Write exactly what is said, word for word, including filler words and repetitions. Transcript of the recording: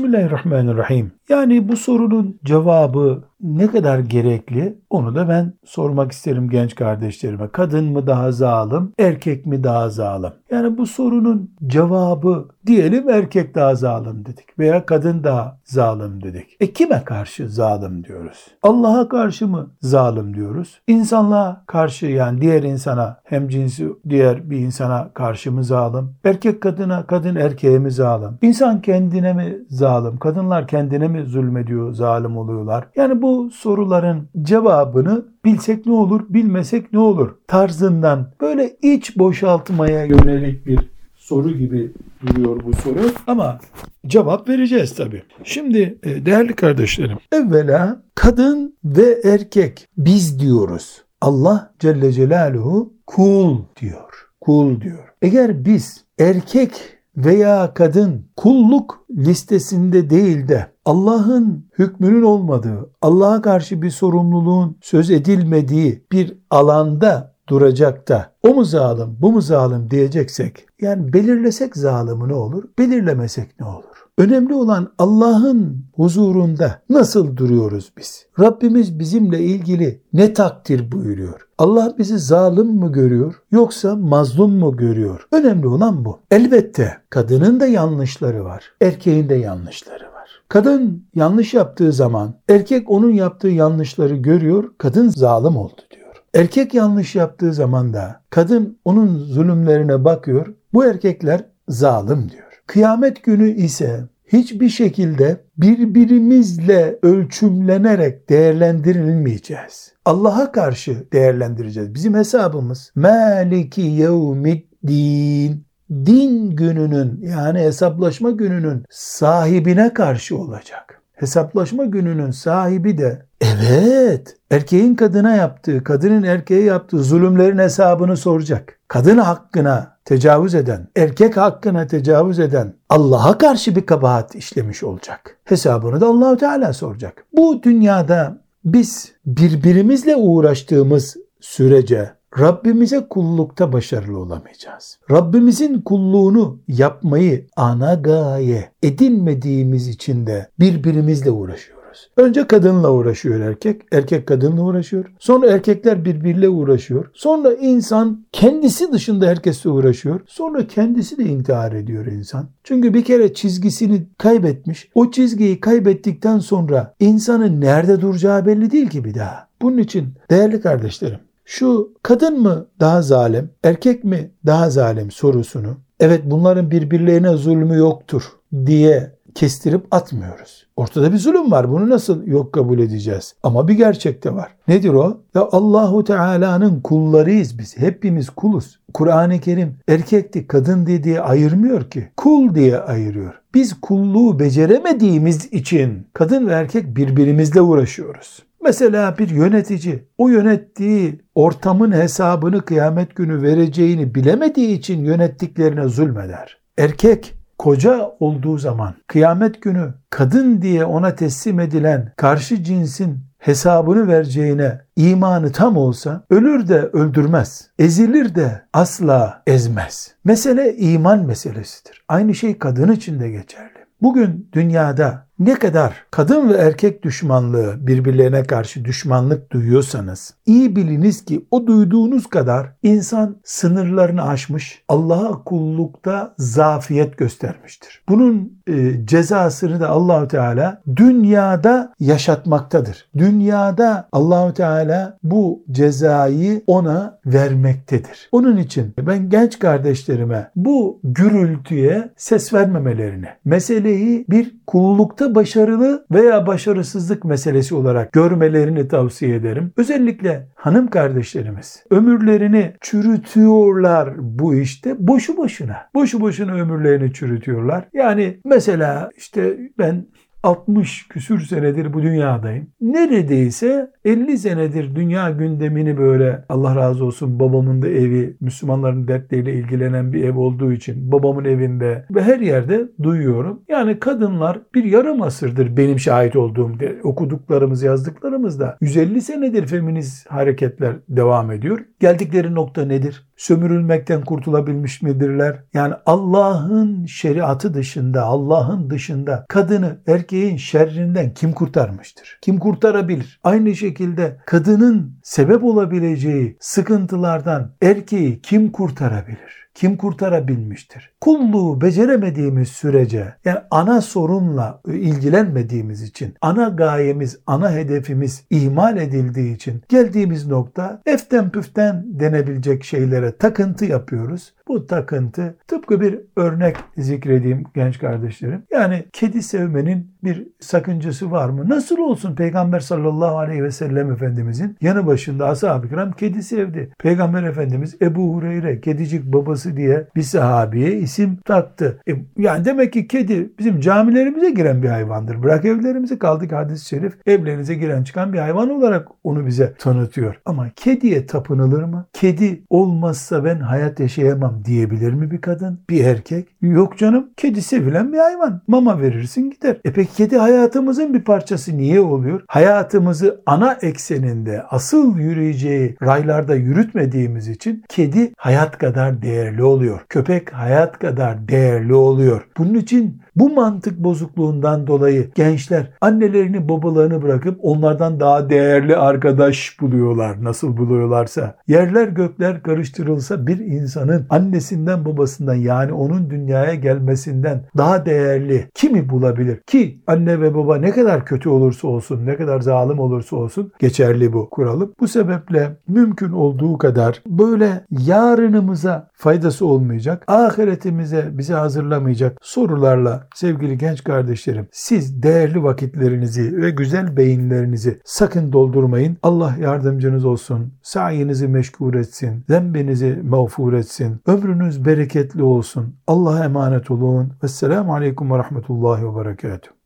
Bismillahirrahmanirrahim. Yani bu sorunun cevabı ne kadar gerekli onu da ben sormak isterim genç kardeşlerime. Kadın mı daha zalim, erkek mi daha zalim? Yani bu sorunun cevabı diyelim erkek daha zalim dedik veya kadın daha zalim dedik. E kime karşı zalim diyoruz? Allah'a karşı mı zalim diyoruz? İnsanlığa karşı, yani diğer insana, hemcinsi diğer bir insana karşı mı zalim? Erkek kadına, kadın erkeğe mi zalim? İnsan kendine mi zalim? Kadınlar kendine mi zulmediyor, zalim oluyorlar? Yani bu Bu soruların cevabını bilsek ne olur, bilmesek ne olur tarzından böyle iç boşaltmaya yönelik bir soru gibi duruyor bu soru. Ama cevap vereceğiz tabii. Şimdi değerli kardeşlerim, evvela kadın ve erkek biz diyoruz. Allah Celle Celaluhu kul diyor. Kul diyor. Eğer biz erkek veya kadın kulluk listesinde değil de Allah'ın hükmünün olmadığı, Allah'a karşı bir sorumluluğun söz edilmediği bir alanda duracak da o mu zalim, bu mu zalim diyeceksek, yani belirlesek zalimi ne olur, belirlemesek ne olur? Önemli olan Allah'ın huzurunda nasıl duruyoruz biz? Rabbimiz bizimle ilgili ne takdir buyuruyor? Allah bizi zalim mi görüyor yoksa mazlum mu görüyor? Önemli olan bu. Elbette kadının da yanlışları var, erkeğin de yanlışları var. Kadın yanlış yaptığı zaman erkek onun yaptığı yanlışları görüyor, kadın zalim oldu diyor. Erkek yanlış yaptığı zaman da kadın onun zulümlerine bakıyor, bu erkekler zalim diyor. Kıyamet günü ise hiçbir şekilde birbirimizle ölçümlenerek değerlendirilmeyeceğiz. Allah'a karşı değerlendireceğiz. Bizim hesabımız Maliki yevmiddin. Din gününün, yani hesaplaşma gününün sahibine karşı olacak. Hesaplaşma gününün sahibi de evet erkeğin kadına yaptığı, kadının erkeğe yaptığı zulümlerin hesabını soracak. Kadın hakkına tecavüz eden, erkek hakkına tecavüz eden Allah'a karşı bir kabahat işlemiş olacak. Hesabını da Allahu Teala soracak. Bu dünyada biz birbirimizle uğraştığımız sürece Rabbimize kullukta başarılı olamayacağız. Rabbimizin kulluğunu yapmayı ana gaye edinmediğimiz için de birbirimizle uğraşıyoruz. Önce kadınla uğraşıyor erkek, erkek kadınla uğraşıyor. Sonra erkekler birbiriyle uğraşıyor. Sonra insan kendisi dışında herkesle uğraşıyor. Sonra kendisi de intihar ediyor insan. Çünkü bir kere çizgisini kaybetmiş. O çizgiyi kaybettikten sonra insanın nerede duracağı belli değil ki bir daha. Bunun için değerli kardeşlerim, şu kadın mı daha zalim, erkek mi daha zalim sorusunu, evet bunların birbirlerine zulmü yoktur diye kestirip atmıyoruz. Ortada bir zulüm var. Bunu nasıl yok kabul edeceğiz? Ama bir gerçek de var. Nedir o? Ya Allahu Teala'nın kullarıyız biz. Hepimiz kuluz. Kur'an-ı Kerim erkekti, kadındı diye ayırmıyor ki. Kul diye ayırıyor. Biz kulluğu beceremediğimiz için kadın ve erkek birbirimizle uğraşıyoruz. Mesela bir yönetici o yönettiği ortamın hesabını kıyamet günü vereceğini bilemediği için yönettiklerine zulmeder. Erkek koca olduğu zaman kıyamet günü kadın diye ona teslim edilen karşı cinsin hesabını vereceğine imanı tam olsa ölür de öldürmez, ezilir de asla ezmez. Mesele iman meselesidir. Aynı şey kadın için de geçerli. Bugün dünyada ne kadar kadın ve erkek düşmanlığı, birbirlerine karşı düşmanlık duyuyorsanız iyi biliniz ki o duyduğunuz kadar insan sınırlarını aşmış, Allah'a kullukta zafiyet göstermiştir. Bunun e, cezasını da Allahu Teala dünyada yaşatmaktadır. Dünyada Allahu Teala bu cezayı ona vermektedir. Onun için ben genç kardeşlerime bu gürültüye ses vermemelerini, meseleyi bir kullukta başarılı veya başarısızlık meselesi olarak görmelerini tavsiye ederim. Özellikle hanım kardeşlerimiz ömürlerini çürütüyorlar bu işte. Boşu boşuna. Boşu boşuna ömürlerini çürütüyorlar. Yani mesela işte ben altmış küsür senedir bu dünyadayım. Neredeyse elli senedir dünya gündemini böyle, Allah razı olsun, babamın da evi Müslümanların dertleriyle ilgilenen bir ev olduğu için babamın evinde ve her yerde duyuyorum. Yani kadınlar bir yarım asırdır benim şahit olduğum, okuduklarımız, yazdıklarımızda yüz elli senedir feminist hareketler devam ediyor. Geldikleri nokta nedir? Sömürülmekten kurtulabilmiş midirler? Yani Allah'ın şeriatı dışında, Allah'ın dışında kadını erkeğin şerrinden kim kurtarmıştır? Kim kurtarabilir? Aynı şekilde kadının sebep olabileceği sıkıntılardan erkeği kim kurtarabilir? Kim kurtarabilmiştir? Kulluğu beceremediğimiz sürece, yani ana sorunla ilgilenmediğimiz için, ana gayemiz, ana hedefimiz ihmal edildiği için geldiğimiz nokta eften püften denebilecek şeylere takıntı yapıyoruz. Bu takıntı tıpkı bir örnek zikredeyim genç kardeşlerim. Yani kedi sevmenin bir sakıncası var mı? Nasıl olsun, Peygamber sallallahu aleyhi ve sellem Efendimizin yanı başında ashab-ı kiram kedi sevdi. Peygamber Efendimiz Ebu Hureyre, kedicik babası diye bir sahabiye isim taktı. E, yani demek ki kedi bizim camilerimize giren bir hayvandır. Bırak evlerimizi, kaldık hadis-i şerif evlerinize giren çıkan bir hayvan olarak onu bize tanıtıyor. Ama kediye tapınılır mı? Kedi olmazsa ben hayat yaşayamam diyebilir mi bir kadın, bir erkek? Yok canım, kedi sevilen bir hayvan. Mama verirsin gider. E peki kedi hayatımızın bir parçası niye oluyor? Hayatımızı ana ekseninde, asıl yürüyeceği raylarda yürütmediğimiz için kedi hayat kadar değerli oluyor. Köpek hayat kadar değerli oluyor. Bunun için bu mantık bozukluğundan dolayı gençler annelerini, babalarını bırakıp onlardan daha değerli arkadaş buluyorlar. Nasıl buluyorlarsa. Yerler gökler karıştırılsa bir insanın annesinden, babasından, yani onun dünyaya gelmesinden daha değerli kimi bulabilir? Ki anne ve baba ne kadar kötü olursa olsun, ne kadar zalim olursa olsun geçerli bu kuralım. Bu sebeple mümkün olduğu kadar böyle yarınımıza faydası olmayacak, ahiretimize bizi hazırlamayacak sorularla sevgili genç kardeşlerim, siz değerli vakitlerinizi ve güzel beyinlerinizi sakın doldurmayın. Allah yardımcınız olsun. Sayenizi meşgul etsin. Zembinizi mağfur etsin. Ömrünüz bereketli olsun. Allah'a emanet olun. Esselamu aleyküm ve rahmetullahi ve berekatuhu.